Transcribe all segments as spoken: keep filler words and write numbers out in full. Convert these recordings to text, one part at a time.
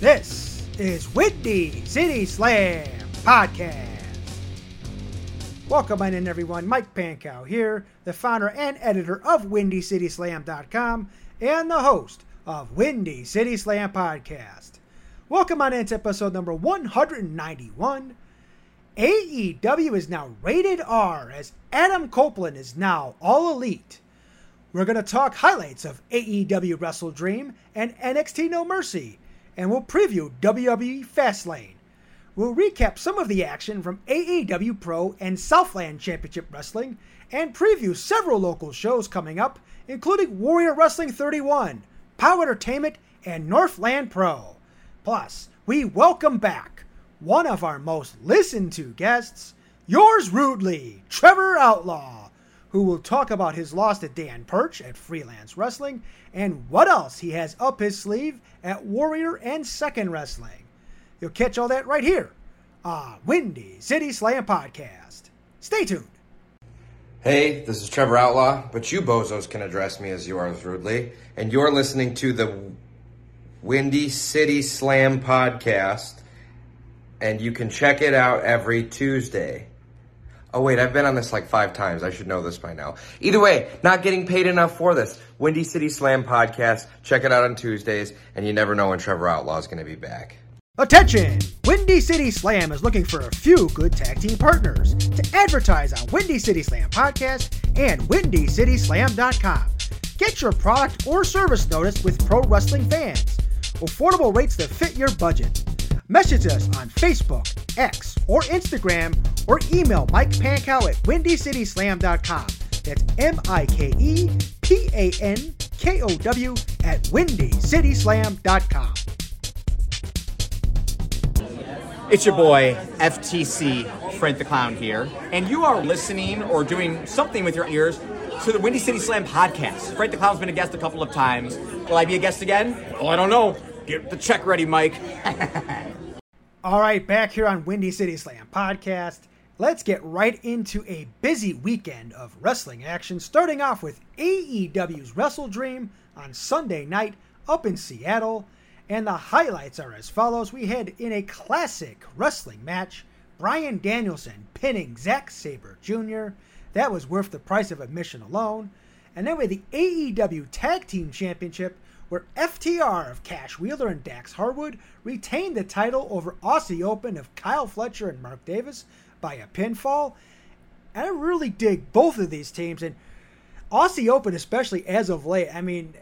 this is Windy City Slam Podcast. Welcome on in, everyone. Mike Pankow here, the founder and editor of windy city slam dot com and the host of Windy City Slam Podcast. Welcome on in to episode number one ninety-one. A E W is now rated R as Adam Copeland is now all elite. We're going to talk highlights of A E W Wrestle Dream and N X T No Mercy, and we'll preview W W E Fastlane. We'll recap some of the action from A E W Pro and Southland Championship Wrestling, and preview several local shows coming up, including Warrior Wrestling thirty-one, Power Entertainment, and Northland Pro. Plus, we welcome back one of our most listened to guests, yours rudely, Trevor Outlaw, who will talk about his loss to Dan Perch at Freelance Wrestling and what else he has up his sleeve at Warrior and Second Wrestling. You'll catch all that right here on Windy City Slam Podcast. Stay tuned. Hey, this is Trevor Outlaw, but you bozos can address me as yours rudely, and you're listening to the Windy City Slam Podcast. And you can check it out every Tuesday. Oh, wait, I've been on this like five times. I should know this by now. Either way, not getting paid enough for this. Windy City Slam Podcast. Check it out on Tuesdays, and you never know when Trevor Outlaw is going to be back. Attention! Windy City Slam is looking for a few good tag team partners to advertise on Windy City Slam Podcast and windy city slam dot com. Get your product or service noticed with pro wrestling fans. Affordable rates that fit your budget. Message us on Facebook, X, or Instagram, or email Mike Pankow at windy city slam dot com. That's M I K E P A N K O W at windy city slam dot com. It's your boy, F T C, Frank the Clown here, and you are listening or doing something with your ears to the Windy City Slam Podcast. Frank the Clown's been a guest a couple of times. Will I be a guest again? Well, I don't know. Get the check ready, Mike. All right, back here on Windy City Slam Podcast. Let's get right into a busy weekend of wrestling action, starting off with A E W's Wrestle Dream on Sunday night up in Seattle. And the highlights are as follows. We had, in a classic wrestling match, Brian Danielson pinning Zack Sabre Junior That was worth the price of admission alone. And then we had the A E W Tag Team Championship, where F T R of Cash Wheeler and Dax Harwood retained the title over Aussie Open of Kyle Fletcher and Mark Davis by a pinfall. And I really dig both of these teams, and Aussie Open especially as of late. I mean,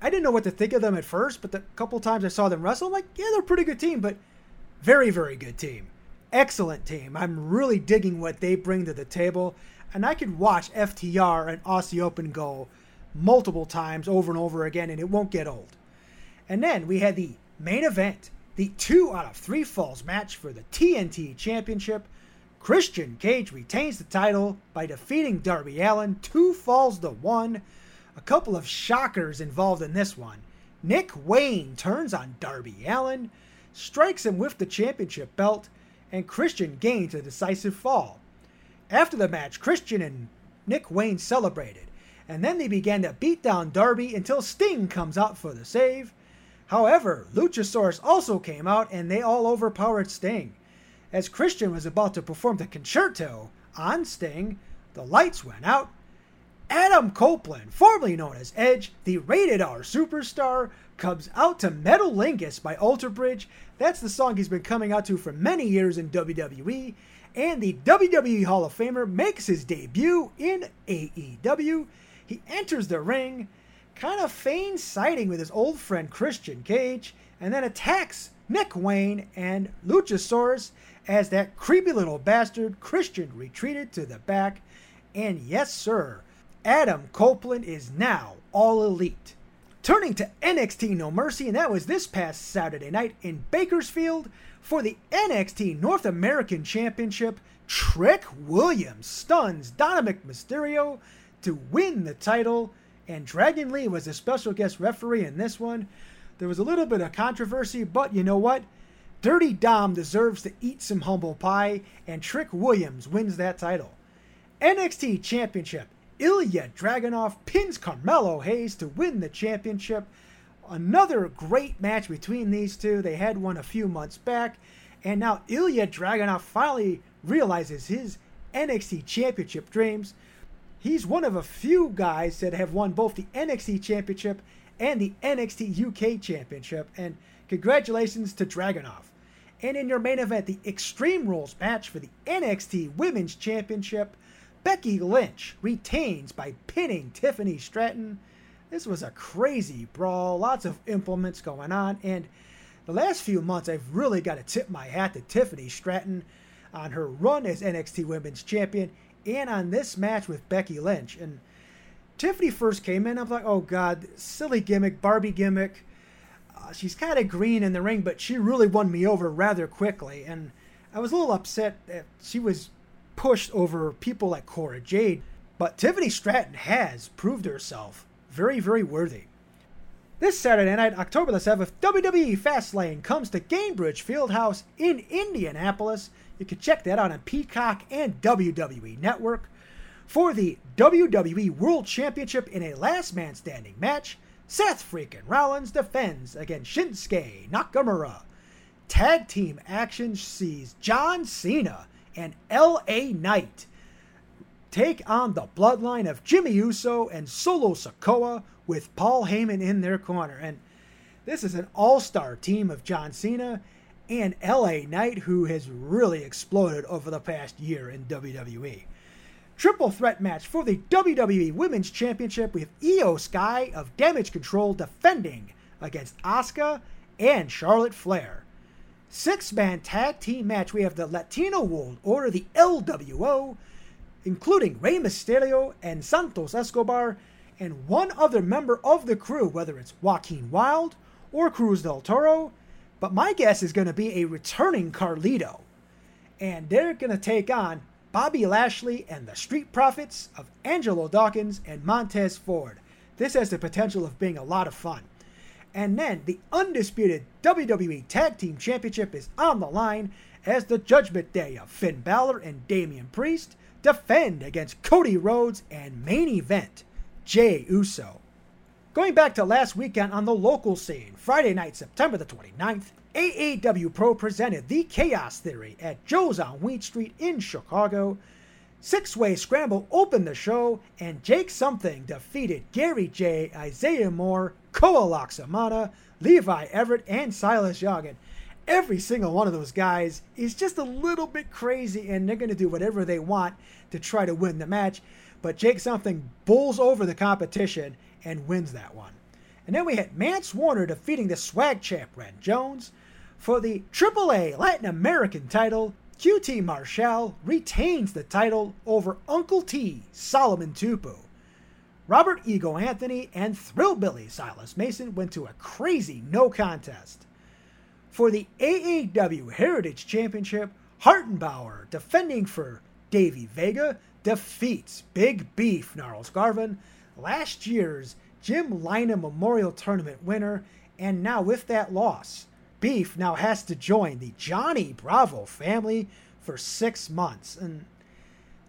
I didn't know what to think of them at first, but the couple times I saw them wrestle, I'm like, yeah, they're a pretty good team, but very, very good team. Excellent team. I'm really digging what they bring to the table, and I could watch F T R and Aussie Open go multiple times over and over again, and it won't get old. And then we had the main event, the two out of three falls match for the T N T Championship. Christian Cage retains the title by defeating Darby Allin two falls to one. A couple of shockers involved in this one. Nick Wayne turns on Darby Allin, strikes him with the championship belt, and Christian gains a decisive fall. After the match, Christian and Nick Wayne celebrated, and then they began to beat down Darby until Sting comes out for the save. However, Luchasaurus also came out, and they all overpowered Sting. As Christian was about to perform the concerto on Sting, the lights went out. Adam Copeland, formerly known as Edge, the rated R superstar, comes out to Metal Lingus by Alter Bridge. That's the song he's been coming out to for many years in W W E. And the W W E Hall of Famer makes his debut in A E W. He enters the ring, kind of feigns siding with his old friend Christian Cage, and then attacks Nick Wayne and Luchasaurus as that creepy little bastard Christian retreated to the back. And yes, sir, Adam Copeland is now all elite. Turning to N X T No Mercy, and that was this past Saturday night in Bakersfield for the N X T North American Championship. Trick Williams stuns Dominik Mysterio to win the title, and Dragon Lee was a special guest referee in this one. There was a little bit of controversy, but you know what? Dirty Dom deserves to eat some humble pie, and Trick Williams wins that title. N X T Championship. Ilya Dragunov pins Carmelo Hayes to win the championship. Another great match between these two. They had one a few months back, and now Ilya Dragunov finally realizes his N X T championship dreams. He's one of a few guys that have won both the N X T championship and the N X T U K championship, and congratulations to Dragunov. And in your main event, the Extreme Rules match for the N X T Women's Championship, Becky Lynch retains by pinning Tiffany Stratton. This was a crazy brawl, lots of implements going on, and the last few months I've really got to tip my hat to Tiffany Stratton on her run as N X T Women's Champion and on this match with Becky Lynch. And Tiffany first came in, I'm like, oh God, silly gimmick, Barbie gimmick. Uh, she's kind of green in the ring, but she really won me over rather quickly, and I was a little upset that she was pushed over people like Cora Jade, but Tiffany Stratton has proved herself very, very worthy. This Saturday night, October the seventh, W W E Fastlane comes to Gainbridge Fieldhouse in Indianapolis. You can check that out on Peacock and W W E Network. For the W W E World Championship in a last man standing match, Seth freaking Rollins defends against Shinsuke Nakamura. Tag team action sees John Cena and L A Knight take on the Bloodline of Jimmy Uso and Solo Sikoa with Paul Heyman in their corner. And this is an all-star team of John Cena and L A Knight, who has really exploded over the past year in W W E. Triple threat match for the W W E Women's Championship with Io Sky of Damage Control defending against Asuka and Charlotte Flair. Six-man tag team match. We have the Latino World Order, the L W O, including Rey Mysterio and Santos Escobar, and one other member of the crew, whether it's Joaquin Wilde or Cruz del Toro. But my guess is going to be a returning Carlito. And they're going to take on Bobby Lashley and the Street Profits of Angelo Dawkins and Montez Ford. This has the potential of being a lot of fun. And then the undisputed W W E Tag Team Championship is on the line as the Judgment Day of Finn Balor and Damian Priest defend against Cody Rhodes and main event Jey Uso. Going back to last weekend on the local scene, Friday night, September the twenty-ninth, A E W Pro presented the Chaos Theory at Joe's on Wheat Street in Chicago. Six-way scramble opened the show, and Jake Something defeated Gary J, Isaiah Moore, Koa Loxamana, Levi Everett, and Silas Young. And every single one of those guys is just a little bit crazy, and they're going to do whatever they want to try to win the match. But Jake Something bulls over the competition and wins that one. And then we had Mance Warner defeating the swag champ, Ren Jones. For the triple A Latin American title, Q T Marshall retains the title over Uncle T, Solomon Tupu. Robert Ego Anthony and Thrillbilly Silas Mason went to a crazy no contest. For the A E W Heritage Championship, Hartenbauer, defending for Davey Vega, defeats Big Beef Gnarls Garvin, last year's Jim Lina Memorial Tournament winner, and now with that loss, Beef now has to join the Johnny Bravo family for six months. And,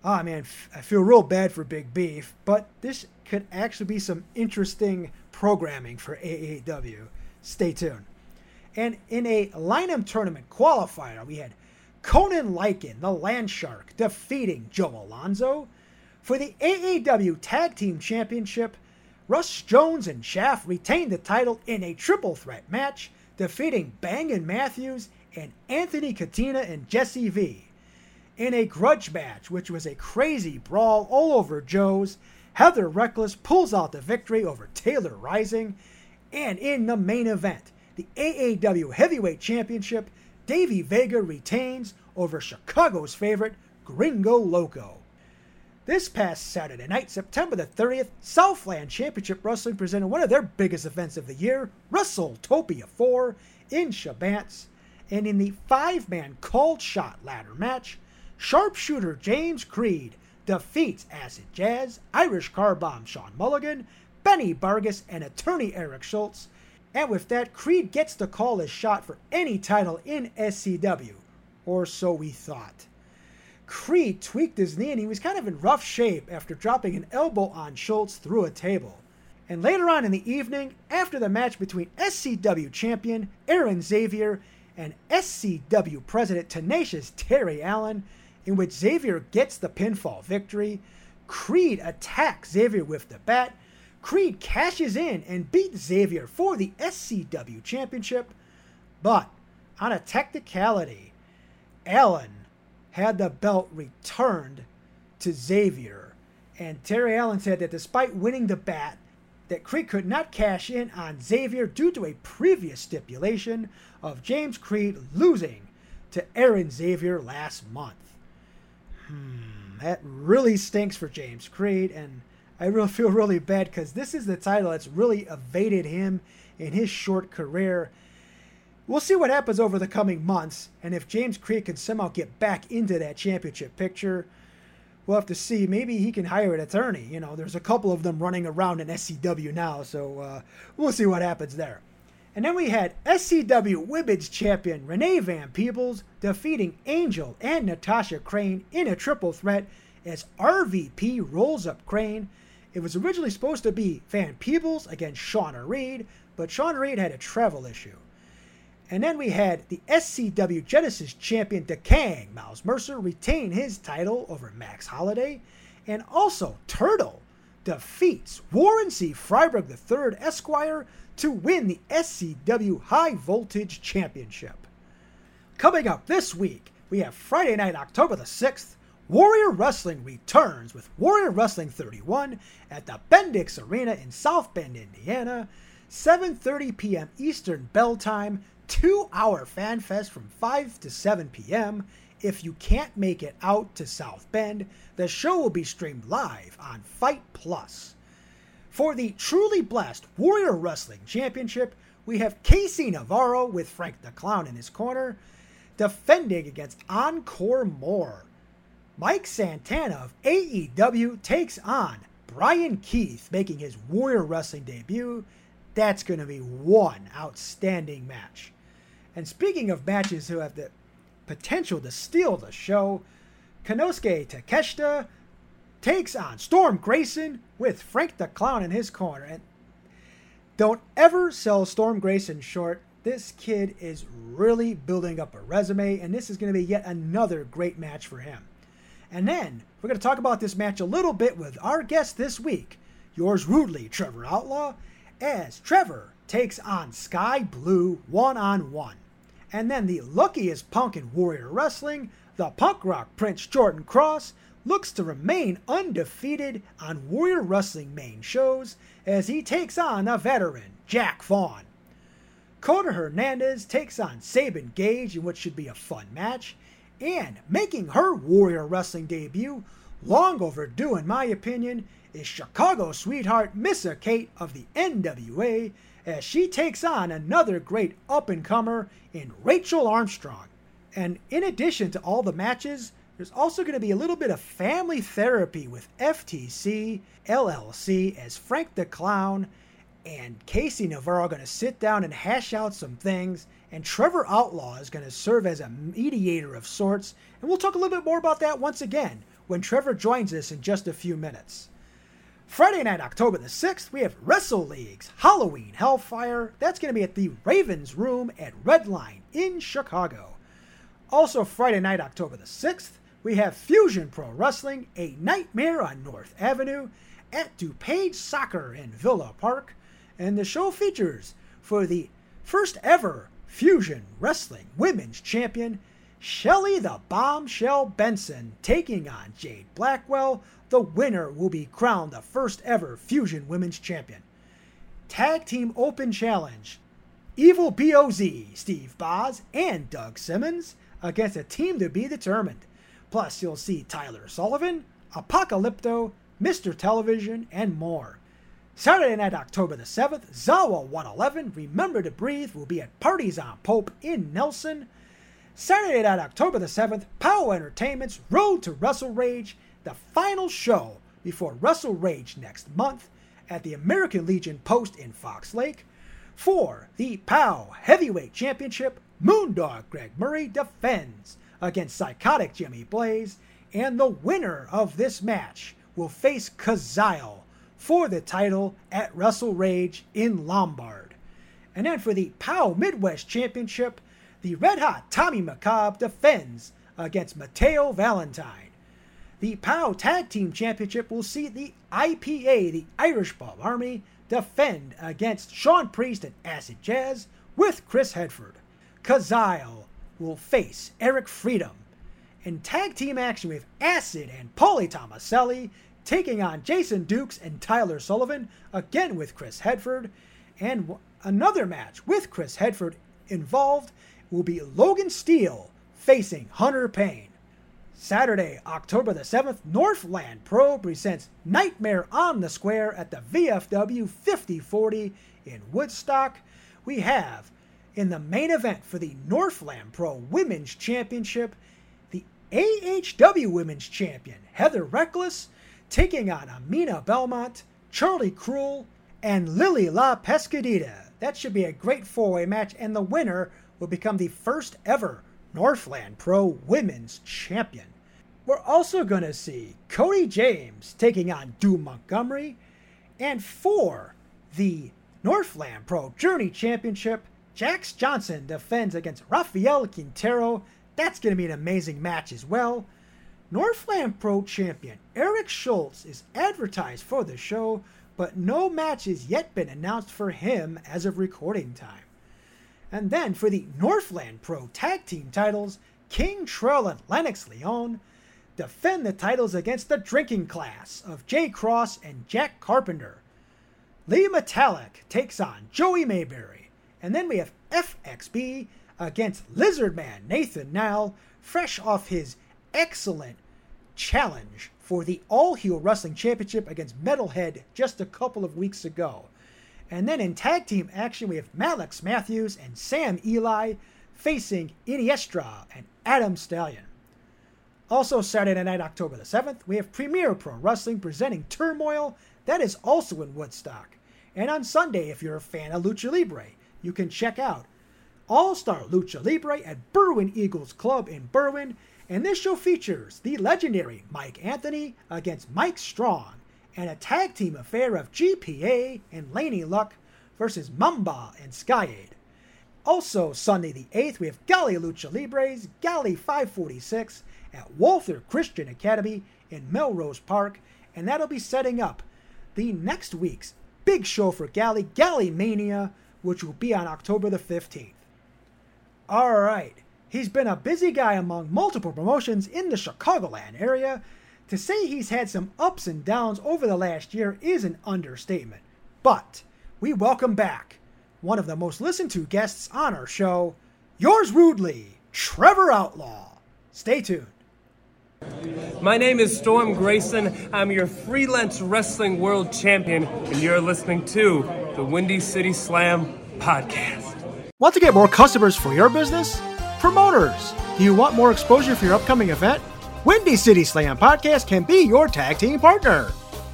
oh man, I feel real bad for Big Beef, but this could actually be some interesting programming for A E W. Stay tuned. And in a Lineham tournament qualifier, we had Conan Lycan, the Land Shark, defeating Joe Alonzo. For the A E W Tag Team Championship, Russ Jones and Schaff retained the title in a triple threat match, defeating Bangin' Matthews and Anthony Katina and Jesse V. In a grudge match, which was a crazy brawl all over Joe's, Heather Reckless pulls out the victory over Taylor Rising. And in the main event, the A A W Heavyweight Championship, Davey Vega retains over Chicago's favorite, Gringo Loco. This past Saturday night, September the thirtieth, Southland Championship Wrestling presented one of their biggest events of the year, WrestleTopia four, in Shabbat. And in the five-man cold shot ladder match, sharpshooter James Creed defeats Acid Jazz, Irish Car Bomb Sean Mulligan, Benny Vargas, and attorney Eric Schultz. And with that, Creed gets to call his shot for any title in S C W. Or so we thought. Creed tweaked his knee and he was kind of in rough shape after dropping an elbow on Schultz through a table. And later on in the evening, after the match between S C W champion Aaron Xavier and S C W president Tenacious Terry Allen, in which Xavier gets the pinfall victory, Creed attacks Xavier with the bat. Creed cashes in and beats Xavier for the S C W championship, but on a technicality, Allen had the belt returned to Xavier, and Terry Allen said that despite winning the bat, that Creed could not cash in on Xavier due to a previous stipulation of James Creed losing to Aaron Xavier last month. Hmm, that really stinks for James Creed, and I really feel really bad because this is the title that's really evaded him in his short career. We'll see what happens over the coming months, and if James Creed can somehow get back into that championship picture, we'll have to see. Maybe he can hire an attorney. You know, there's a couple of them running around in S C W now, so uh, we'll see what happens there. And then we had S C W Women's Champion Renee Van Peebles defeating Angel and Natasha Crane in a triple threat as R V P rolls up Crane. It was originally supposed to be Van Peebles against Shauna Reed, but Shauna Reed had a travel issue. And then we had the S C W Genesis champion DeKang, Miles Mercer, retain his title over Max Holiday. And also Turtle defeats Warren C. Freiberg the third Esquire to win the S C W High Voltage Championship. Coming up this week, we have Friday night, October the sixth, Warrior Wrestling returns with Warrior Wrestling thirty-one at the Bendix Arena in South Bend, Indiana, seven thirty p.m. Eastern Bell Time, two-hour fan fest from five to seven p.m. If you can't make it out to South Bend, the show will be streamed live on Fight Plus. For the Truly Blessed Warrior Wrestling Championship, we have Casey Navarro with Frank the Clown in his corner, defending against Encore Moore. Mike Santana of A E W takes on Brian Keith, making his Warrior Wrestling debut. That's going to be one outstanding match. And speaking of matches who have the potential to steal the show, Konosuke Takeshita takes on Storm Grayson with Frank the Clown in his corner. And don't ever sell Storm Grayson short. This kid is really building up a resume, and this is going to be yet another great match for him. And then we're going to talk about this match a little bit with our guest this week, yours rudely, Trevor Outlaw, as Trevor takes on Sky Blue one-on-one. And then the luckiest punk in Warrior Wrestling, the punk rock prince Jordan Cross, looks to remain undefeated on Warrior Wrestling main shows as he takes on a veteran, Jack Vaughn. Coda Hernandez takes on Sabin Gage in what should be a fun match, and making her Warrior Wrestling debut, long overdue in my opinion, is Chicago sweetheart Missa Kate of the N W A as she takes on another great up-and-comer in Rachel Armstrong. And in addition to all the matches, there's also going to be a little bit of family therapy with F T C, L L C as Frank the Clown, and Casey Navarro are going to sit down and hash out some things, and Trevor Outlaw is going to serve as a mediator of sorts, and we'll talk a little bit more about that once again when Trevor joins us in just a few minutes. Friday night, October the sixth, we have Wrestle League's Halloween Hellfire. That's going to be at the Ravens Room at Redline in Chicago. Also Friday night, October the sixth, we have Fusion Pro Wrestling, A Nightmare on North Avenue at DuPage Soccer in Villa Park. And the show features, for the first ever Fusion Wrestling Women's Champion, Shelly the Bombshell Benson taking on Jade Blackwell. The winner will be crowned the first ever Fusion Women's Champion. Tag Team Open Challenge, Evil B O Z, Steve Boz, and Doug Simmons against a team to be determined. Plus, you'll see Tyler Sullivan, Apocalypto, Mister Television, and more. Saturday night, October the seventh, Zawa one eleven, Remember to Breathe, will be at Parties on Pope in Nelson. Saturday night, October the seventh, Power Entertainment's Road to Wrestle Rage, the final show before Wrestle Rage next month at the American Legion Post in Fox Lake. For the P O W Heavyweight Championship, Moondog Greg Murray defends against Psychotic Jimmy Blaze, and the winner of this match will face Kazile for the title at Wrestle Rage in Lombard. And then for the P O W Midwest Championship, the Red Hot Tommy Macabre defends against Mateo Valentine. The P O W Tag Team Championship will see the I P A, the Irish Pub Army, defend against Sean Priest and Acid Jazz with Chris Hedford. Kazile will face Eric Freedom. In tag team action, we have Acid and Paulie Tomaselli taking on Jason Dukes and Tyler Sullivan, again with Chris Hedford. And w- another match with Chris Hedford involved will be Logan Steele facing Hunter Payne. Saturday, October the seventh, Northland Pro presents Nightmare on the Square at the V F W fifty forty in Woodstock. We have, in the main event for the Northland Pro Women's Championship, the A H W Women's Champion, Heather Reckless, taking on Amina Belmont, Charlie Cruel, and Lily La Pescadita. That should be a great four-way match, and the winner will become the first ever Northland Pro Women's Champion. We're also going to see Cody James taking on Doom Montgomery. And for the Northland Pro Journey Championship, Jax Johnson defends against Rafael Quintero. That's going to be an amazing match as well. Northland Pro Champion Eric Schultz is advertised for the show, but no match has yet been announced for him as of recording time. And then for the Northland Pro Tag Team titles, King Trell and Lennox Leone defend the titles against the Drinking Class of Jay Cross and Jack Carpenter. Lee Metallic takes on Joey Mayberry. And then we have F X B against Lizardman Nathan Nowell, fresh off his excellent challenge for the All Heel Wrestling Championship against Metalhead just a couple of weeks ago. And then in tag team action, we have Malex Matthews and Sam Eli facing Iniestra and Adam Stallion. Also Saturday night, October the seventh, we have Premier Pro Wrestling presenting Turmoil. That is also in Woodstock. And on Sunday, if you're a fan of Lucha Libre, you can check out All-Star Lucha Libre at Berwyn Eagles Club in Berwyn. And this show features the legendary Mike Anthony against Mike Strong, and a tag team affair of G P A and Laney Luck versus Mamba and Skyade. Also Sunday the eighth, we have Gali Lucha Libres, Gali five forty-six at Walther Christian Academy in Melrose Park, and that'll be setting up the next week's big show for Gali, Gali Mania, which will be on October the fifteenth. Alright, he's been a busy guy among multiple promotions in the Chicagoland area. To say he's had some ups and downs over the last year is an understatement, but we welcome back one of the most listened to guests on our show, yours rudely, Trevor Outlaw. Stay tuned. My name is Storm Grayson. I'm your freelance wrestling world champion, and you're listening to the Windy City Slam podcast. Want to get more customers for your business? Promoters, do you want more exposure for your upcoming event? Windy City Slam Podcast can be your tag team partner.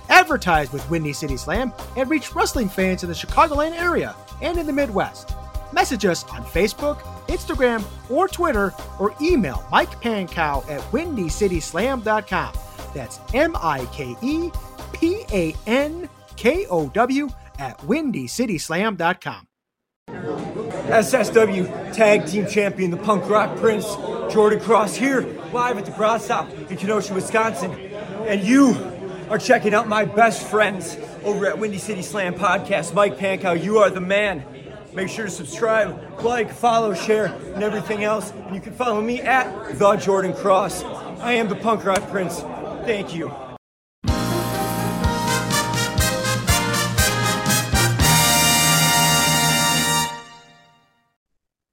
Advertise with Windy City Slam and reach wrestling fans in the Chicagoland area and in the Midwest. Message us on Facebook, Instagram, or Twitter, or email Mike Pankow at windy city slam dot com. That's M I K E P A N K O W at windy city slam dot com. S S W Tag Team Champion, the Punk Rock Prince, Jordan Cross, here live at the Grasshop in Kenosha, Wisconsin. And you are checking out my best friends over at Windy City Slam Podcast. Mike Pankow, you are the man. Make sure to subscribe, like, follow, share, and everything else. And you can follow me at The Jordan Cross. I am the Punk Rock Prince. Thank you.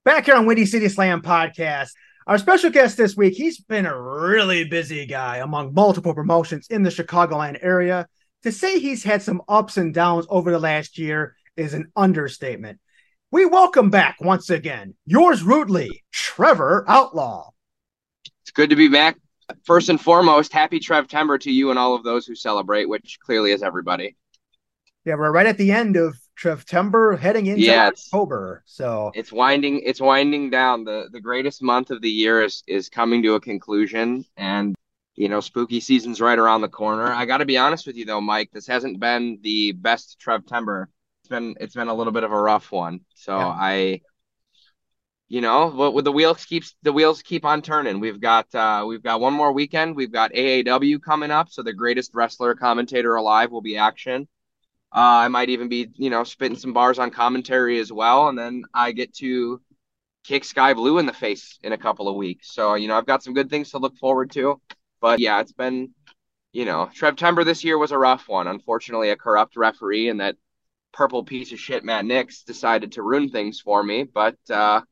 Back here on Windy City Slam Podcast, Our special guest this week, he's been a really busy guy among multiple promotions in the Chicagoland area. To say he's had some ups and downs over the last year is an understatement. We welcome back once again, yours rudely, Trevor Outlaw. It's good to be back. First and foremost, happy Trevtember to you and all of those who celebrate, which clearly is everybody. Yeah, we're right at the end of Trevtember, heading into yeah, October. So it's winding, it's winding down. The the greatest month of the year is is coming to a conclusion, and you know, spooky season's right around the corner. I got to be honest with you though, Mike, this hasn't been the best Trevtember. It's been it's been a little bit of a rough one. So yeah. I, you know, what with the wheels keeps the wheels keep on turning. We've got uh, we've got one more weekend. We've got A E W coming up, so the greatest wrestler commentator alive will be action. Uh, I might even be, you know, spitting some bars on commentary as well. And then I get to kick Sky Blue in the face in a couple of weeks. So, you know, I've got some good things to look forward to. But, yeah, it's been, you know, Trevtember this year was a rough one. Unfortunately, a corrupt referee and that purple piece of shit Matt Nix decided to ruin things for me. But uh,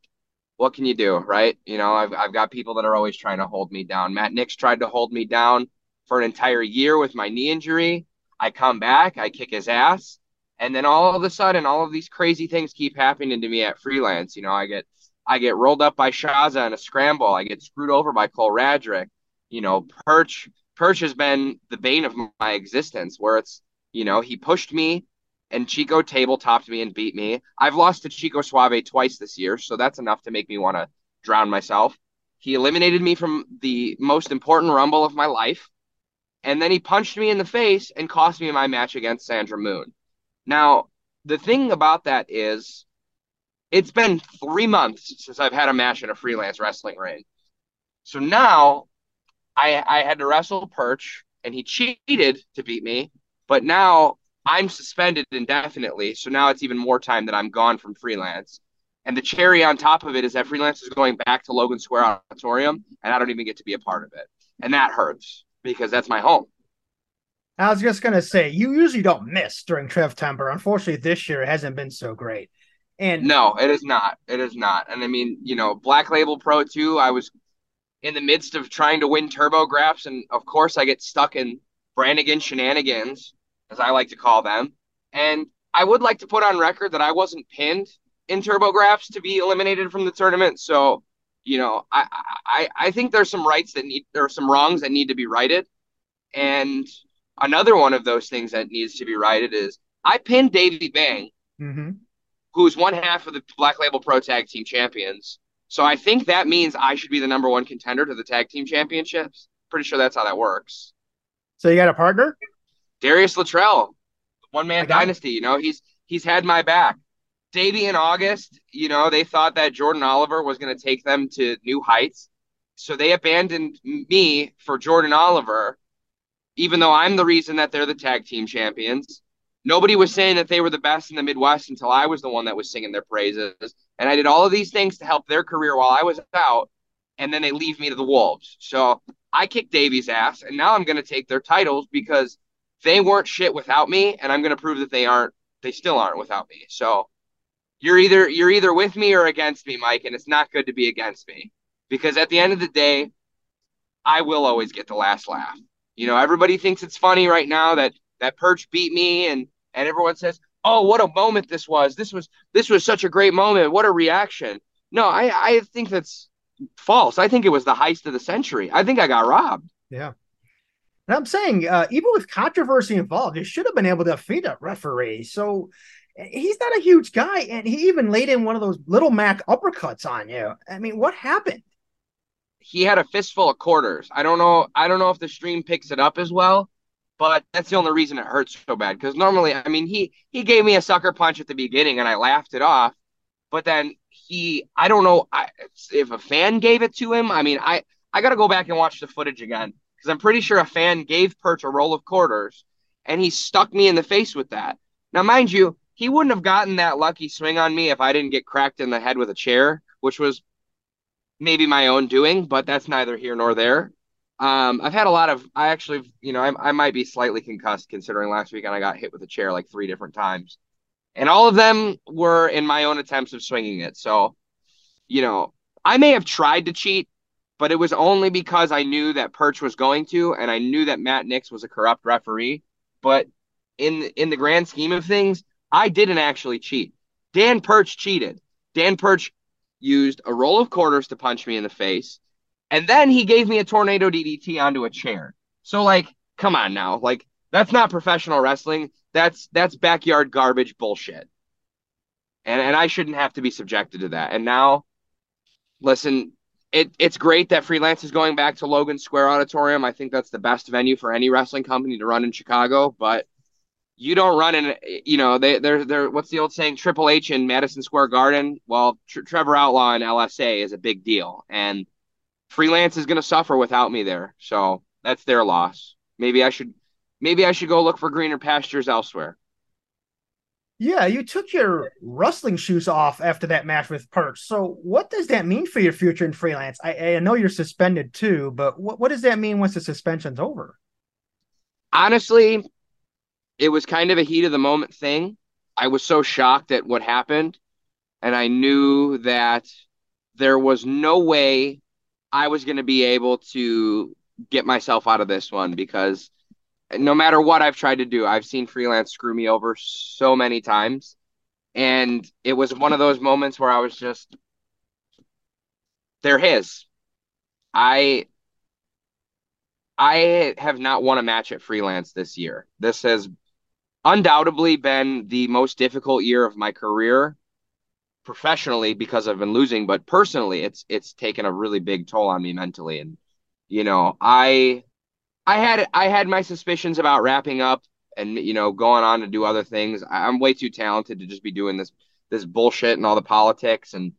what can you do, right? You know, I've, I've got people that are always trying to hold me down. Matt Nix tried to hold me down for an entire year with my knee injury. I come back, I kick his ass, and then all of a sudden, all of these crazy things keep happening to me at Freelance. You know, I get I get rolled up by Shaza in a scramble. I get screwed over by Cole Radrick. You know, Perch Perch has been the bane of my existence, where it's, you know, he pushed me, and Chico tabletopped me and beat me. I've lost to Chico Suave twice this year, so that's enough to make me want to drown myself. He eliminated me from the most important Rumble of my life. And then he punched me in the face and cost me my match against Sandra Moon. Now, the thing about that is, it's been three months since I've had a match in a Freelance wrestling ring. So now, I, I had to wrestle Perch, and he cheated to beat me. But now, I'm suspended indefinitely, so now it's even more time that I'm gone from Freelance. And the cherry on top of it is that Freelance is going back to Logan Square Auditorium, and I don't even get to be a part of it. And that hurts. Because that's my home. I was just going to say, you usually don't miss during Trevtember. Unfortunately, this year it hasn't been so great. And no, it is not. It is not. And I mean, you know, Black Label Pro two, I was in the midst of trying to win TurboGrafx, and of course I get stuck in Brannigan shenanigans, as I like to call them. And I would like to put on record that I wasn't pinned in TurboGrafx to be eliminated from the tournament, so... You know, I, I I think there's some rights that need there are some wrongs that need to be righted. And another one of those things that needs to be righted is I pinned Davey Bang, mm-hmm. who's one half of the Black Label Pro Tag Team Champions. So I think that means I should be the number one contender to the Tag Team Championships. Pretty sure that's how that works. So you got a partner? Darius Luttrell, One Man Dynasty. It. You know, he's he's had my back. Davey in August, you know, they thought that Jordan Oliver was going to take them to new heights. So they abandoned me for Jordan Oliver, even though I'm the reason that they're the tag team champions. Nobody was saying that they were the best in the Midwest until I was the one that was singing their praises. And I did all of these things to help their career while I was out. And then they leave me to the wolves. So I kicked Davey's ass, and now I'm going to take their titles because they weren't shit without me. And I'm going to prove that they aren't, they still aren't without me. So You're either you're either with me or against me, Mike, and it's not good to be against me. Because at the end of the day, I will always get the last laugh. You know, everybody thinks it's funny right now that, that Perch beat me and, and everyone says, oh, what a moment this was. This was this was such a great moment. What a reaction. No, I, I think that's false. I think it was the heist of the century. I think I got robbed. Yeah. And I'm saying, uh, even with controversy involved, you should have been able to defeat a referee. So... He's not a huge guy, and he even laid in one of those Little Mac uppercuts on you. I mean, what happened? He had a fistful of quarters. I don't know. I don't know if the stream picks it up as well, but that's the only reason it hurts so bad. Because normally, I mean, he he gave me a sucker punch at the beginning, and I laughed it off. But then he, I don't know I, if a fan gave it to him. I mean, I I got to go back and watch the footage again because I'm pretty sure a fan gave Perch a roll of quarters, and he stuck me in the face with that. Now, mind you. He wouldn't have gotten that lucky swing on me if I didn't get cracked in the head with a chair, which was maybe my own doing, but that's neither here nor there. Um, I've had a lot of, I actually, you know, I, I might be slightly concussed considering last weekend I got hit with a chair like three different times. And all of them were in my own attempts of swinging it. So, you know, I may have tried to cheat But it was only because I knew that Perch was going to, and I knew that Matt Nix was a corrupt referee. But in, in the grand scheme of things, I didn't actually cheat. Dan Perch cheated. Dan Perch used a roll of quarters to punch me in the face, and then he gave me a tornado D D T onto a chair. So, like, come on now. Like, that's not professional wrestling. That's that's backyard garbage bullshit. And and I shouldn't have to be subjected to that. And now, listen... It it's great that Freelance is going back to Logan Square Auditorium. I think that's the best venue for any wrestling company to run in Chicago. But you don't run in, you know, they they're they're what's the old saying? Triple H in Madison Square Garden. Well, Tr- Trevor Outlaw in L S A is a big deal, and Freelance is going to suffer without me there. So that's their loss. Maybe I should maybe I should go look for greener pastures elsewhere. Yeah, you took your wrestling shoes off after that match with Perch. So what does that mean for your future in freelance? I, I know you're suspended too, but what, what does that mean once the suspension's over? Honestly, it was kind of a heat of the moment thing. I was so shocked at what happened, and I knew that there was no way I was going to be able to get myself out of this one, because no matter what I've tried to do, I've seen freelance screw me over so many times. And it was one of those moments where I was just, they're his. I, I have not won a match at freelance this year. This has undoubtedly been the most difficult year of my career professionally, because I've been losing, but personally it's, it's taken a really big toll on me mentally. And, you know, I, I had I had my suspicions about wrapping up and, you know, going on to do other things. I'm way too talented to just be doing this this bullshit and all the politics and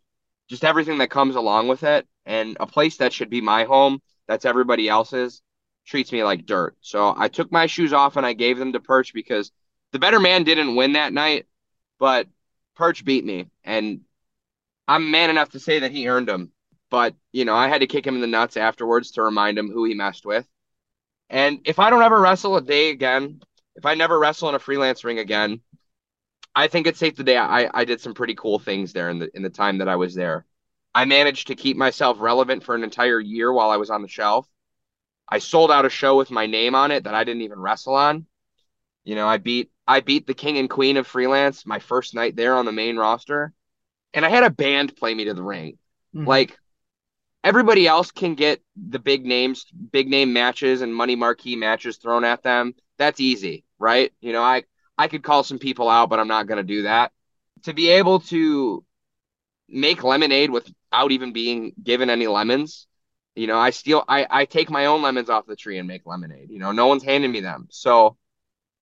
just everything that comes along with it. And a place that should be my home, that's everybody else's, treats me like dirt. So I took my shoes off and I gave them to Perch, because the better man didn't win that night, but Perch beat me. And I'm man enough to say that he earned them. But, you know, I had to kick him in the nuts afterwards to remind him who he messed with. And if I don't ever wrestle a day again, if I never wrestle in a freelance ring again, I think it's safe to say I, I did some pretty cool things there in the in the time that I was there. I managed to keep myself relevant for an entire year while I was on the shelf. I sold out a show with my name on it that I didn't even wrestle on. You know, I beat I beat the king and queen of freelance my first night there on the main roster. And I had a band play me to the ring. Mm-hmm. Like, everybody else can get the big names, big name matches and money marquee matches thrown at them. That's easy, right? You know, I, I could call some people out, but I'm not going to do that. To be able to make lemonade without even being given any lemons, you know, I steal, I, I take my own lemons off the tree and make lemonade. You know, no one's handing me them. So,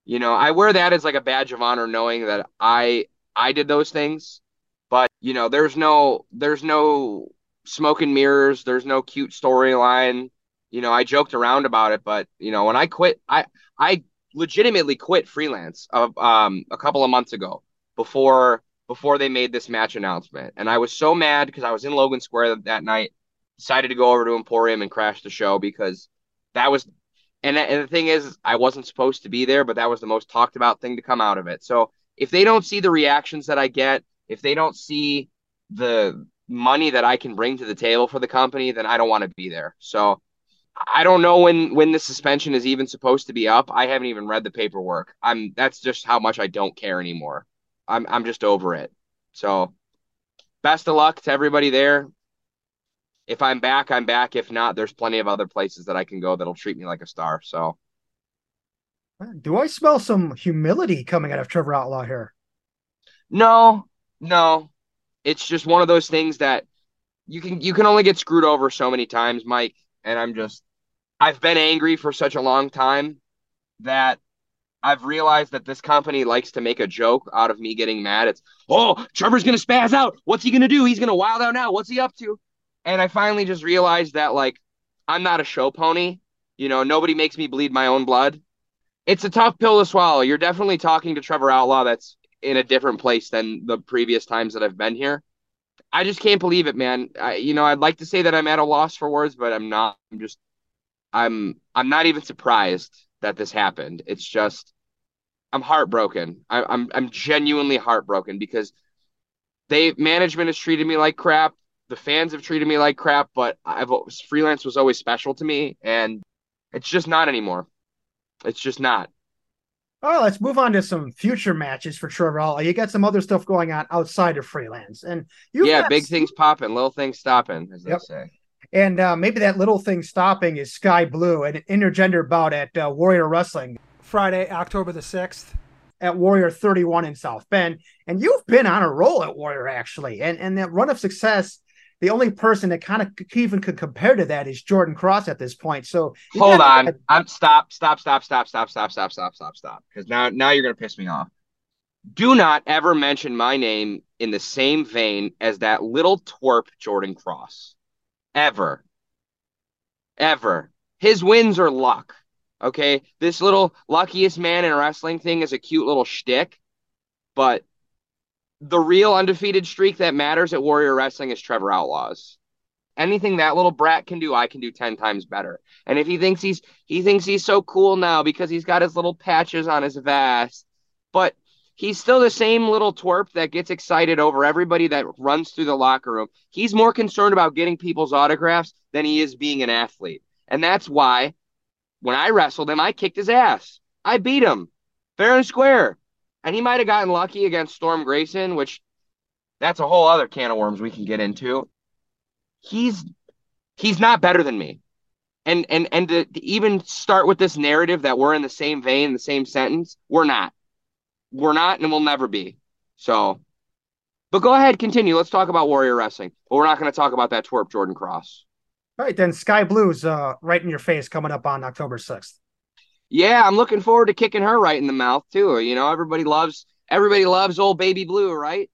you know, I wear that as like a badge of honor, knowing that I, I did those things. But, you know, there's no, there's no, smoke and mirrors. There's no cute storyline. You know, I joked around about it, but you know, when I quit, I, I legitimately quit freelance of, um, a couple of months ago before, before they made this match announcement. And I was so mad because I was in Logan Square that night, decided to go over to Emporium and crash the show, because that was, and, and the thing is, I wasn't supposed to be there, but that was the most talked about thing to come out of it. So if they don't see the reactions that I get, if they don't see the money that I can bring to the table for the company, then I don't want to be there. So I don't know when, when the suspension is even supposed to be up. I haven't even read the paperwork. I'm, that's just how much I don't care anymore. I'm, I'm just over it. So best of luck to everybody there. If I'm back, I'm back. If not, there's plenty of other places that I can go that'll treat me like a star. So. Do I smell some humility coming out of Trevor Outlaw here? No, no. It's just one of those things that you can you can only get screwed over so many times, Mike. And I'm just, I've been angry for such a long time that I've realized that this company likes to make a joke out of me getting mad. It's, oh, Trevor's going to spaz out. What's he going to do? He's going to wild out now. What's he up to? And I finally just realized that, like, I'm not a show pony. You know, nobody makes me bleed my own blood. It's a tough pill to swallow. You're definitely talking to Trevor Outlaw that's in a different place than the previous times that I've been here. I just can't believe it, man. I, you know, I'd like to say that I'm at a loss for words, but I'm not. I'm just, I'm, I'm not even surprised that this happened. It's just, I'm heartbroken. I, I'm, I'm genuinely heartbroken because they management has treated me like crap. the fans have treated me like crap, but I've freelance was always special to me, and it's just not anymore. It's just not. All right, let's move on to some future matches for Trevor. You got some other stuff going on outside of freelance, and you yeah, got... big things popping, little things stopping, as yep. they say. And uh, maybe that little thing stopping is Sky Blue, an intergender bout at uh, Warrior Wrestling. Friday, October the sixth. At Warrior thirty-one in South Bend. And you've been on a roll at Warrior, actually. And and that run of success, the only person that kind of even could compare to that is Jordan Cross at this point. So hold on. Had... I'm stop, stop, stop, stop, stop, stop, stop, stop, stop, stop. Because now, now you're going to piss me off. Do not ever mention my name in the same vein as that little twerp Jordan Cross. Ever. Ever. His wins are luck. Okay, this little luckiest man in wrestling thing is a cute little shtick, but the real undefeated streak that matters at Warrior Wrestling is Trevor Outlaws. Anything that little brat can do, I can do ten times better. And if he thinks he's he thinks he's so cool now because he's got his little patches on his vest, but he's still the same little twerp that gets excited over everybody that runs through the locker room. He's more concerned about getting people's autographs than he is being an athlete, and that's why. When I wrestled him, I kicked his ass. I beat him fair and square. And he might have gotten lucky against Storm Grayson, which that's a whole other can of worms we can get into. He's he's not better than me. And and and to, to even start with this narrative that we're in the same vein, the same sentence, we're not. We're not and we'll never be. So, but go ahead, continue. Let's talk about Warrior Wrestling. But we're not going to talk about that twerp Jordan Cross. All right, then Sky Blue's uh, right in your face coming up on October sixth. Yeah, I'm looking forward to kicking her right in the mouth, too. You know, everybody loves everybody loves old Baby Blue, right?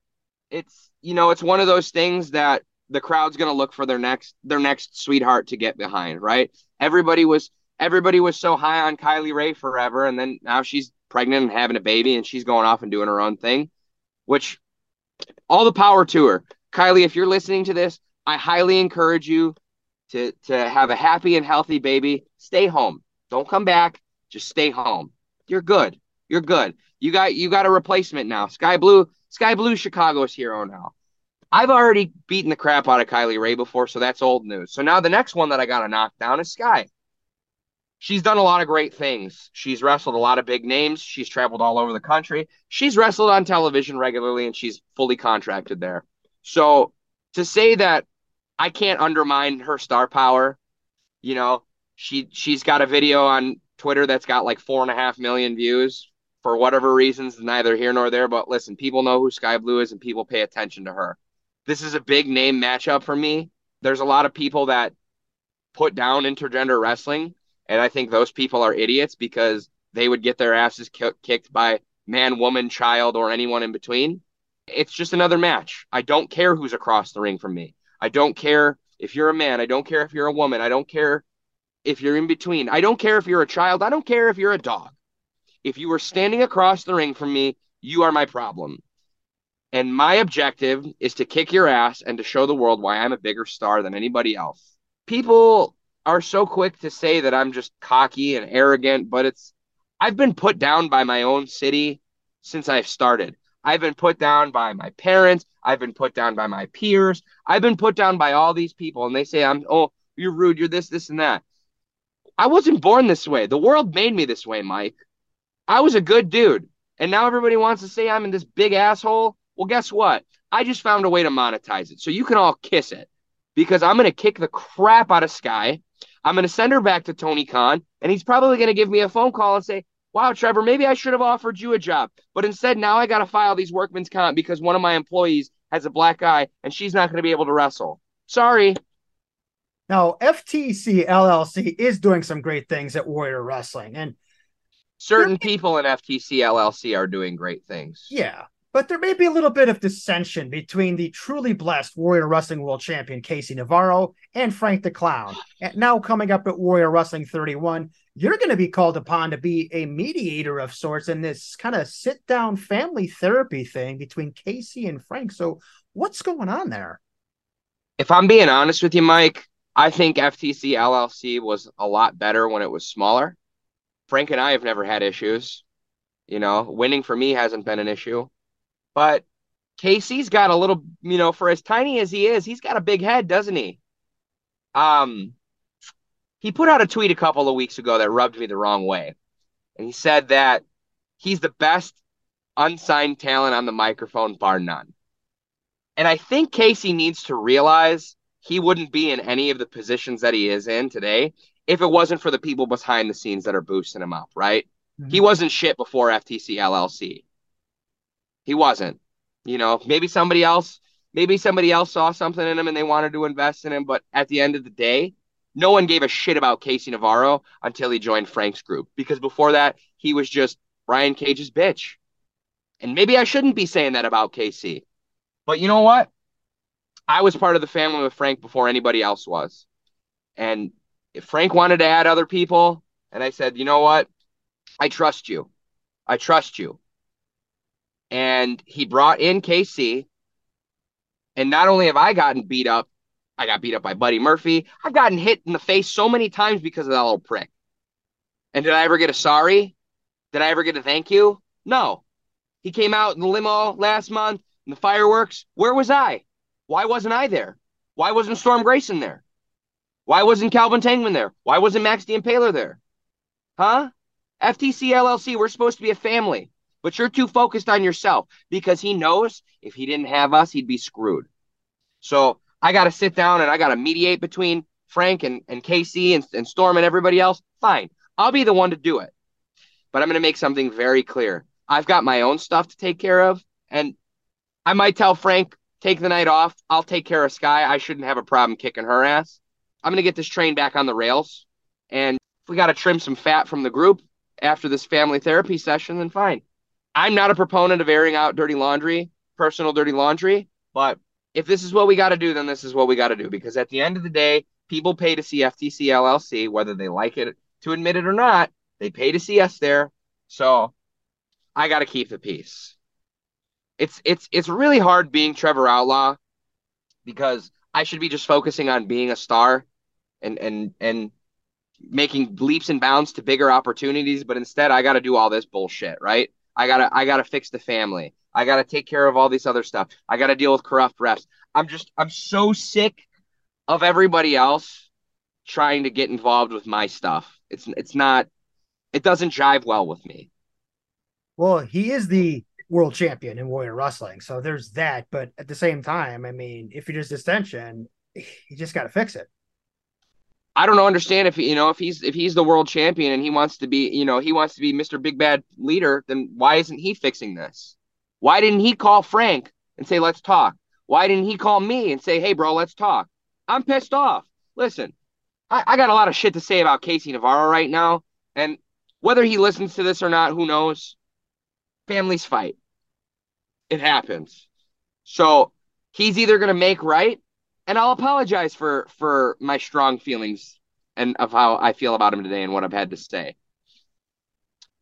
It's, you know, it's one of those things that the crowd's going to look for their next their next sweetheart to get behind, right? Everybody was everybody was so high on Kylie Rae forever, and then now she's pregnant and having a baby, and she's going off and doing her own thing, which all the power to her. Kylie, if you're listening to this, I highly encourage you To to have a happy and healthy baby. Stay home. Don't come back. Just stay home. You're good. You're good. You got you got a replacement now. Sky Blue, Sky Blue Chicago's hero now. I've already beaten the crap out of Kylie Rae before, so that's old news. So now the next one that I got to knock down is Sky. She's done a lot of great things. She's wrestled a lot of big names. She's traveled all over the country. She's wrestled on television regularly, and she's fully contracted there. So to say that I can't undermine her star power. You know, she, she's got a video on Twitter that's got like four and a half million views for whatever reasons, neither here nor there. But listen, people know who Sky Blue is and people pay attention to her. This is a big name matchup for me. There's a lot of people that put down intergender wrestling, and I think those people are idiots because they would get their asses ki- kicked by man, woman, child, or anyone in between. It's just another match. I don't care who's across the ring from me. I don't care if you're a man. I don't care if you're a woman. I don't care if you're in between. I don't care if you're a child. I don't care if you're a dog. If you were standing across the ring from me, you are my problem. And my objective is to kick your ass and to show the world why I'm a bigger star than anybody else. People are so quick to say that I'm just cocky and arrogant, but it's I've been put down by my own city since I've started. I've been put down by my parents. I've been put down by my peers. I've been put down by all these people. And they say, "I'm oh, you're rude. You're this, this, and that." I wasn't born this way. The world made me this way, Mike. I was a good dude. And now everybody wants to say I'm in this big asshole. Well, guess what? I just found a way to monetize it. So you can all kiss it. Because I'm going to kick the crap out of Sky. I'm going to send her back to Tony Khan. And he's probably going to give me a phone call and say, "Wow, Trevor, maybe I should have offered you a job, but instead now I got to file these workman's comp because one of my employees has a black eye and she's not going to be able to wrestle. Sorry." Now, F T C L L C is doing some great things at Warrior Wrestling, and certain may- people in F T C L L C are doing great things. Yeah, but there may be a little bit of dissension between the truly blessed Warrior Wrestling World Champion Casey Navarro and Frank the Clown. And now coming up at Warrior Wrestling thirty-one. You're going to be called upon to be a mediator of sorts in this kind of sit-down family therapy thing between Casey and Frank. So what's going on there? If I'm being honest with you, Mike, I think F T C L L C was a lot better when it was smaller. Frank and I have never had issues. You know, winning for me hasn't been an issue. But Casey's got a little, you know, for as tiny as he is, he's got a big head, doesn't he? Um, he put out a tweet a couple of weeks ago that rubbed me the wrong way. And he said that he's the best unsigned talent on the microphone, bar none. And I think Casey needs to realize he wouldn't be in any of the positions that he is in today if it wasn't for the people behind the scenes that are boosting him up, right? Mm-hmm. He wasn't shit before F T C L L C. He wasn't. You know, maybe somebody else, maybe somebody else saw something in him and they wanted to invest in him. But at the end of the day, no one gave a shit about Casey Navarro until he joined Frank's group. Because before that, he was just Brian Cage's bitch. And maybe I shouldn't be saying that about Casey. But you know what? I was part of the family with Frank before anybody else was. And if Frank wanted to add other people, and I said, you know what? I trust you. I trust you. And he brought in K C. And not only have I gotten beat up, I got beat up by Buddy Murphy. I've gotten hit in the face so many times because of that little prick. And did I ever get a sorry? Did I ever get a thank you? No. He came out in the limo last month, in the fireworks. Where was I? Why wasn't I there? Why wasn't Storm Grayson there? Why wasn't Calvin Tankman there? Why wasn't Max the Impaler there? Huh? F T C L L C, we're supposed to be a family. But you're too focused on yourself because he knows if he didn't have us, he'd be screwed. So I got to sit down and I got to mediate between Frank and, and Casey and, and Storm and everybody else. Fine. I'll be the one to do it. But I'm going to make something very clear. I've got my own stuff to take care of. And I might tell Frank, take the night off. I'll take care of Sky. I shouldn't have a problem kicking her ass. I'm going to get this train back on the rails. And if we got to trim some fat from the group after this family therapy session, then fine. I'm not a proponent of airing out dirty laundry, personal dirty laundry. But if this is what we got to do, then this is what we got to do. Because at the end of the day, people pay to see F T C L L C, whether they like it to admit it or not. They pay to see us there. So I got to keep the peace. It's it's it's really hard being Trevor Outlaw because I should be just focusing on being a star and and and making leaps and bounds to bigger opportunities, but instead I got to do all this bullshit, right? I got to I got to fix the family. I got to take care of all this other stuff. I got to deal with corrupt refs. I'm just I'm so sick of everybody else trying to get involved with my stuff. It's it's not it doesn't jive well with me. Well, he is the world champion in Warrior Wrestling. So there's that. But at the same time, I mean, if it is distension, you just got to fix it. I don't understand if, you know, if he's, if he's the world champion and he wants to be, you know, he wants to be Mister Big Bad Leader, then why isn't he fixing this? Why didn't he call Frank and say, let's talk? Why didn't he call me and say, hey bro, let's talk? I'm pissed off. Listen, I, I got a lot of shit to say about Casey Navarro right now. And whether he listens to this or not, who knows? Families fight. It happens. So he's either going to make right, and I'll apologize for, for my strong feelings and of how I feel about him today and what I've had to say.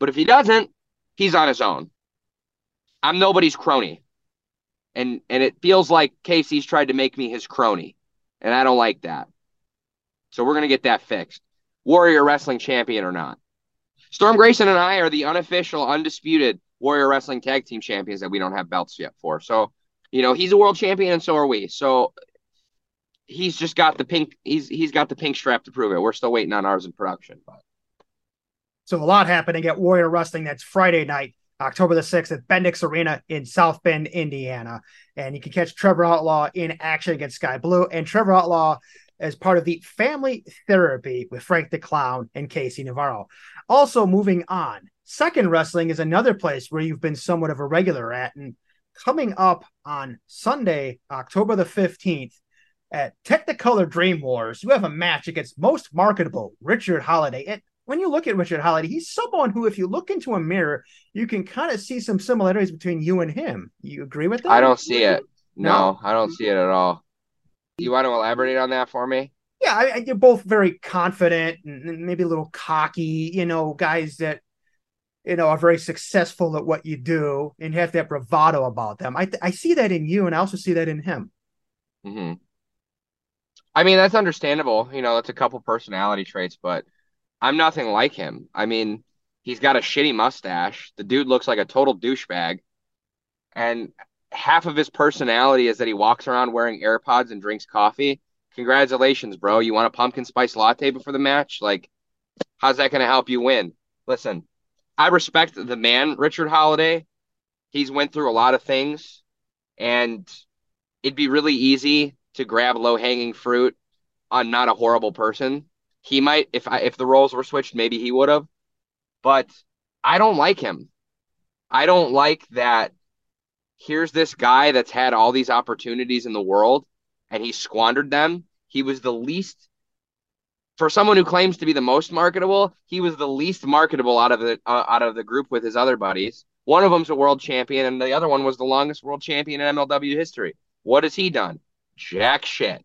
But if he doesn't, he's on his own. I'm nobody's crony. And and it feels like Casey's tried to make me his crony. And I don't like that. So we're going to get that fixed. Warrior Wrestling champion or not. Storm Grayson and I are the unofficial, undisputed Warrior Wrestling Tag Team Champions that we don't have belts yet for. So, you know, he's a world champion and so are we. So he's just got the pink he's he's got the pink strap to prove it. We're still waiting on ours in production. But. So a lot happening at Warrior Wrestling. That's Friday night, October the sixth at Bendix Arena in South Bend, Indiana. And you can catch Trevor Outlaw in action against Sky Blue, and Trevor Outlaw as part of the family therapy with Frank the Clown and Casey Navarro. Also moving on. Second Wrestling is another place where you've been somewhat of a regular at, and coming up on Sunday, October the fifteenth at Technicolor Dream Wars, you have a match against Most Marketable, Richard Holiday. And when you look at Richard Holiday, he's someone who, if you look into a mirror, you can kind of see some similarities between you and him. You agree with that? I don't see it. No, no? I don't see it at all. You want to elaborate on that for me? Yeah, I, I, they're both very confident and maybe a little cocky, you know, guys that, you know, are very successful at what you do and have that bravado about them. I th- I see that in you, and I also see that in him. Mm-hmm. I mean, that's understandable. You know, that's a couple personality traits, but I'm nothing like him. I mean, he's got a shitty mustache. The dude looks like a total douchebag. And half of his personality is that he walks around wearing AirPods and drinks coffee. Congratulations, bro. You want a pumpkin spice latte before the match? Like, how's that going to help you win? Listen, I respect the man, Richard Holiday. He's went through a lot of things, and it'd be really easy to grab low-hanging fruit on not a horrible person. He might, if I, if the roles were switched, maybe he would have. But I don't like him. I don't like that here's this guy that's had all these opportunities in the world, and he squandered them. He was the least, for someone who claims to be the most marketable, he was the least marketable out of the uh, out of the group with his other buddies. One of them's a world champion, and the other one was the longest world champion in M L W history. What has he done? Jack shit.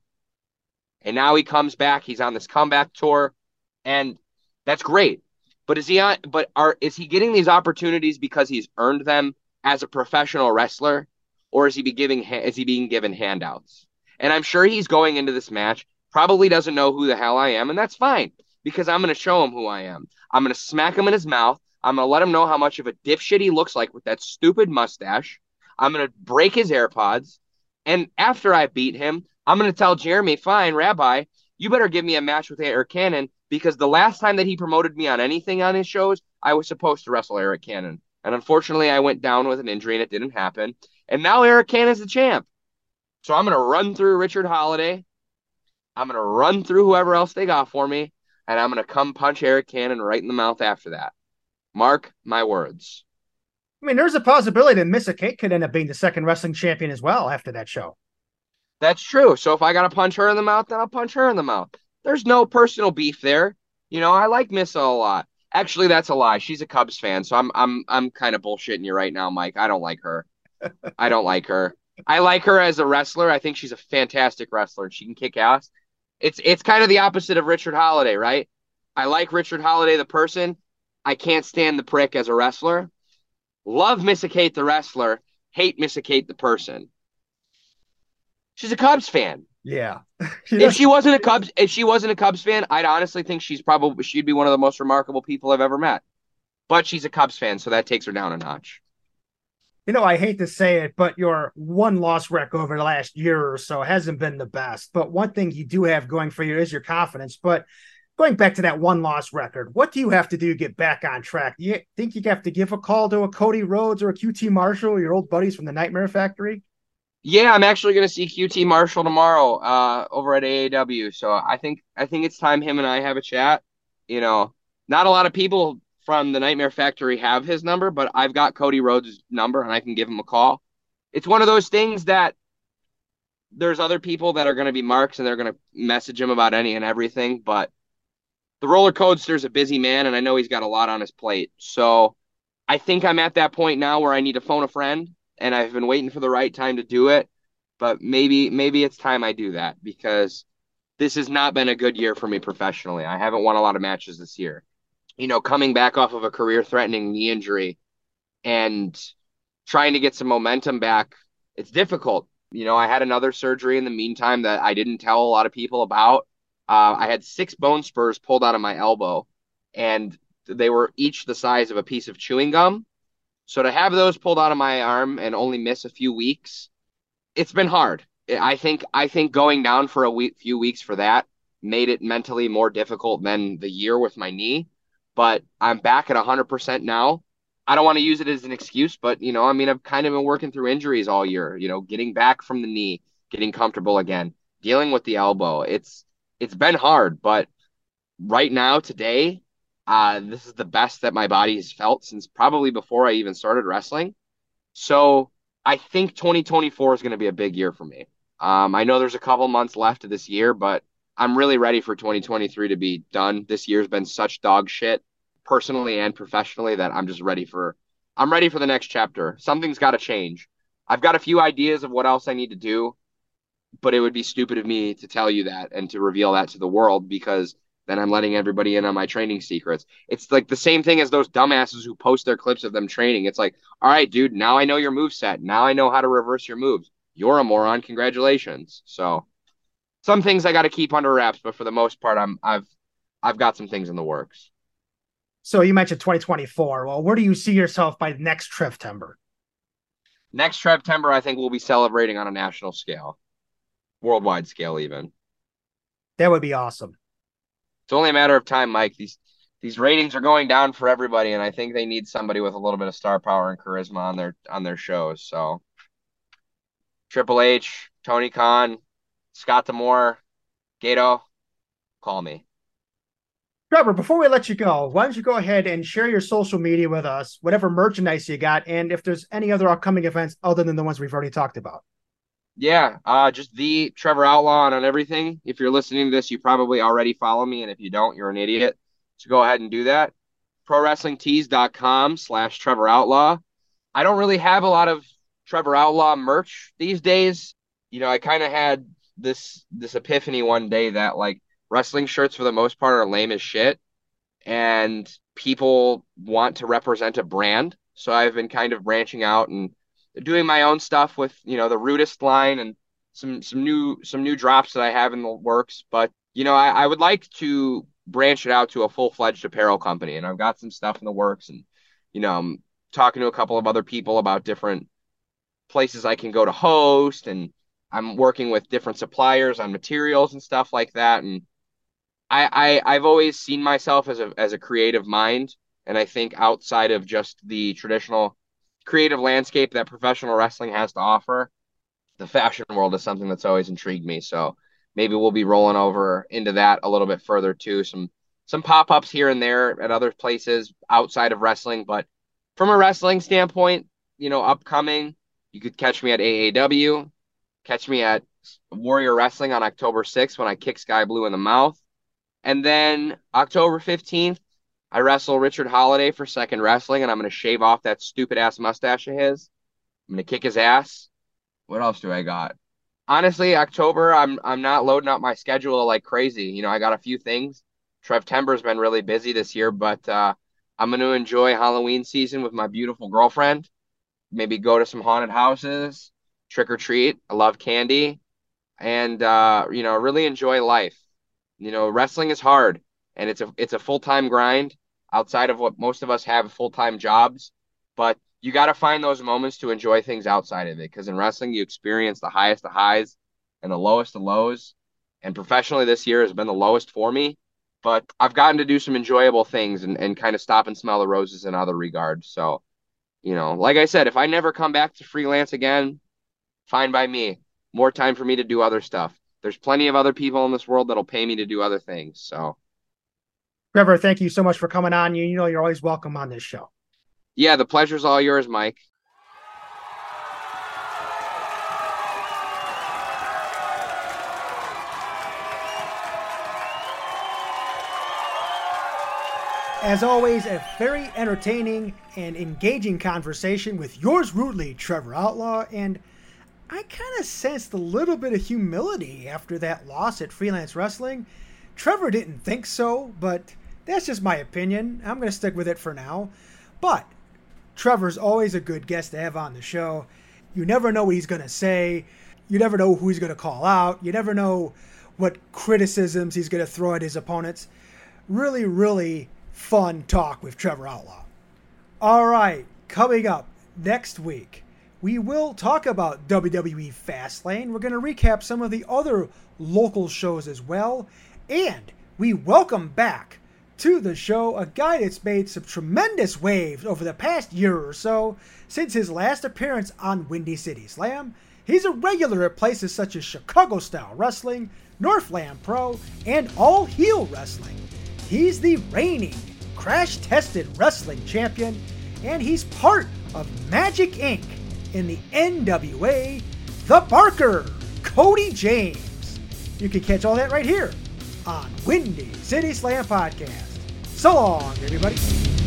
And now he comes back. He's on this comeback tour, and that's great. But is he on, But are is he getting these opportunities because he's earned them as a professional wrestler, or is he be giving is he being given handouts? And I'm sure he's going into this match probably doesn't know who the hell I am, and that's fine, because I'm going to show him who I am. I'm going to smack him in his mouth. I'm going to let him know how much of a dipshit he looks like with that stupid mustache. I'm going to break his AirPods. And after I beat him, I'm going to tell Jeremy, fine, Rabbi, you better give me a match with Eric Cannon, because the last time that he promoted me on anything on his shows, I was supposed to wrestle Eric Cannon. And unfortunately, I went down with an injury, and it didn't happen. And now Eric Cannon's the champ. So I'm going to run through Richard Holiday. I'm going to run through whoever else they got for me, and I'm going to come punch Eric Cannon right in the mouth after that. Mark my words. I mean, there's a possibility that Missa Kate could end up being the second wrestling champion as well after that show. That's true. So if I got to punch her in the mouth, then I'll punch her in the mouth. There's no personal beef there. You know, I like Missa a lot. Actually, that's a lie. She's a Cubs fan, so I'm I'm I'm kind of bullshitting you right now, Mike. I don't like her. I don't like her. I like her as a wrestler. I think she's a fantastic wrestler. She can kick ass. It's it's kind of the opposite of Richard Holiday, right? I like Richard Holiday, the person. I can't stand the prick as a wrestler. Love Missa Kate, the wrestler. Hate Missa Kate, the person. She's a Cubs fan. Yeah. If she wasn't a Cubs, if she wasn't a Cubs fan, I'd honestly think she's probably she'd be one of the most remarkable people I've ever met. But she's a Cubs fan, so that takes her down a notch. You know, I hate to say it, but your one-loss rec over the last year or so hasn't been the best. But one thing you do have going for you is your confidence. But going back to that one-loss record, what do you have to do to get back on track? Do you think you have to give a call to a Cody Rhodes or a Q T Marshall, your old buddies from the Nightmare Factory? Yeah, I'm actually going to see Q T Marshall tomorrow uh, over at A E W. So I think I think it's time him and I have a chat. You know, not a lot of people from the Nightmare Factory have his number, but I've got Cody Rhodes' number, and I can give him a call. It's one of those things that there's other people that are going to be marks, and they're going to message him about any and everything, but the roller coaster's a busy man, and I know he's got a lot on his plate. So I think I'm at that point now where I need to phone a friend, and I've been waiting for the right time to do it, but maybe maybe it's time I do that, because this has not been a good year for me professionally. I haven't won a lot of matches this year. You know, coming back off of a career-threatening knee injury and trying to get some momentum back, it's difficult. You know, I had another surgery in the meantime that I didn't tell a lot of people about. Uh, I had six bone spurs pulled out of my elbow, and they were each the size of a piece of chewing gum. So to have those pulled out of my arm and only miss a few weeks, it's been hard. I think I think going down for a week, few weeks for that made it mentally more difficult than the year with my knee. But I'm back at one hundred percent now. I don't want to use it as an excuse, but, you know, I mean, I've kind of been working through injuries all year, you know, getting back from the knee, getting comfortable again, dealing with the elbow. It's it's been hard, but right now, today, uh, this is the best that my body has felt since probably before I even started wrestling. So I think twenty twenty-four is going to be a big year for me. Um, I know there's a couple months left of this year, but I'm really ready for twenty twenty-three to be done. This year's been such dog shit, personally and professionally, that I'm just ready for, I'm ready for the next chapter. Something's got to change. I've got a few ideas of what else I need to do, but it would be stupid of me to tell you that and to reveal that to the world, because then I'm letting everybody in on my training secrets. It's like the same thing as those dumbasses who post their clips of them training. It's like, all right, dude, now I know your moveset. Now I know how to reverse your moves. You're a moron. Congratulations. So some things I got to keep under wraps, but for the most part, I'm, I've, I've got some things in the works. So you mentioned twenty twenty-four. Well, where do you see yourself by next Treftember? next September, I think we'll be celebrating on a national scale, worldwide scale, even. That would be awesome. It's only a matter of time, Mike. These these ratings are going down for everybody, and I think they need somebody with a little bit of star power and charisma on their on their shows. So, Triple H, Tony Khan, Scott D'Amore, Gato, call me. Trevor, before we let you go, why don't you go ahead and share your social media with us, whatever merchandise you got, and if there's any other upcoming events other than the ones we've already talked about. Yeah, uh, just the Trevor Outlaw on everything. If you're listening to this, you probably already follow me, and if you don't, you're an idiot. So go ahead and do that. Pro Wrestling Tees dot com slash Trevor Outlaw. I don't really have a lot of Trevor Outlaw merch these days. You know, I kind of had this this epiphany one day that, like, wrestling shirts, for the most part, are lame as shit, and people want to represent a brand. So I've been kind of branching out and doing my own stuff with, you know, the Rudest line and some some new some new drops that I have in the works. But, you know, I, I would like to branch it out to a full-fledged apparel company, and I've got some stuff in the works. And, you know, I'm talking to a couple of other people about different places I can go to host, and I'm working with different suppliers on materials and stuff like that. And I, I, I've always seen myself as a as a creative mind, and I think outside of just the traditional creative landscape that professional wrestling has to offer, the fashion world is something that's always intrigued me. So maybe we'll be rolling over into that a little bit further too. Some some pop-ups here and there at other places outside of wrestling. But from a wrestling standpoint, you know, upcoming, you could catch me at A E W. Catch me at Warrior Wrestling on October sixth when I kick Sky Blue in the mouth. And then October fifteenth, I wrestle Richard Holiday for Second Wrestling, and I'm going to shave off that stupid-ass mustache of his. I'm going to kick his ass. What else do I got? Honestly, October, I'm I'm not loading up my schedule like crazy. You know, I got a few things. Trevtember's been really busy this year, but uh, I'm going to enjoy Halloween season with my beautiful girlfriend. Maybe go to some haunted houses. Trick or treat. I love candy, and uh, you know, really enjoy life. You know, wrestling is hard, and it's a it's a full time grind outside of what most of us have full time jobs. But you got to find those moments to enjoy things outside of it, because in wrestling, you experience the highest of highs and the lowest of lows. And professionally, this year has been the lowest for me. But I've gotten to do some enjoyable things and and kind of stop and smell the roses in other regards. So, you know, like I said, if I never come back to freelance again, fine by me. More time for me to do other stuff. There's plenty of other people in this world that'll pay me to do other things. So, Trevor, thank you so much for coming on. You, you know, you're always welcome on this show. Yeah, the pleasure's all yours, Mike. As always, a very entertaining and engaging conversation with yours rudely, Trevor Outlaw, and I kind of sensed a little bit of humility after that loss at Freelance Wrestling. Trevor didn't think so, but that's just my opinion. I'm going to stick with it for now. But Trevor's always a good guest to have on the show. You never know what he's going to say. You never know who he's going to call out. You never know what criticisms he's going to throw at his opponents. Really, really fun talk with Trevor Outlaw. All right, coming up next week, we will talk about W W E Fastlane. We're going to recap some of the other local shows as well. And we welcome back to the show a guy that's made some tremendous waves over the past year or so since his last appearance on Windy City Slam. He's a regular at places such as Chicago Style Wrestling, Northland Pro, and All Heel Wrestling. He's the reigning, crash-tested wrestling champion, and he's part of Magic Incorporated, in the N W A, The Barker, Cody James. You can catch all that right here on Windy City Slam Podcast. So long, everybody.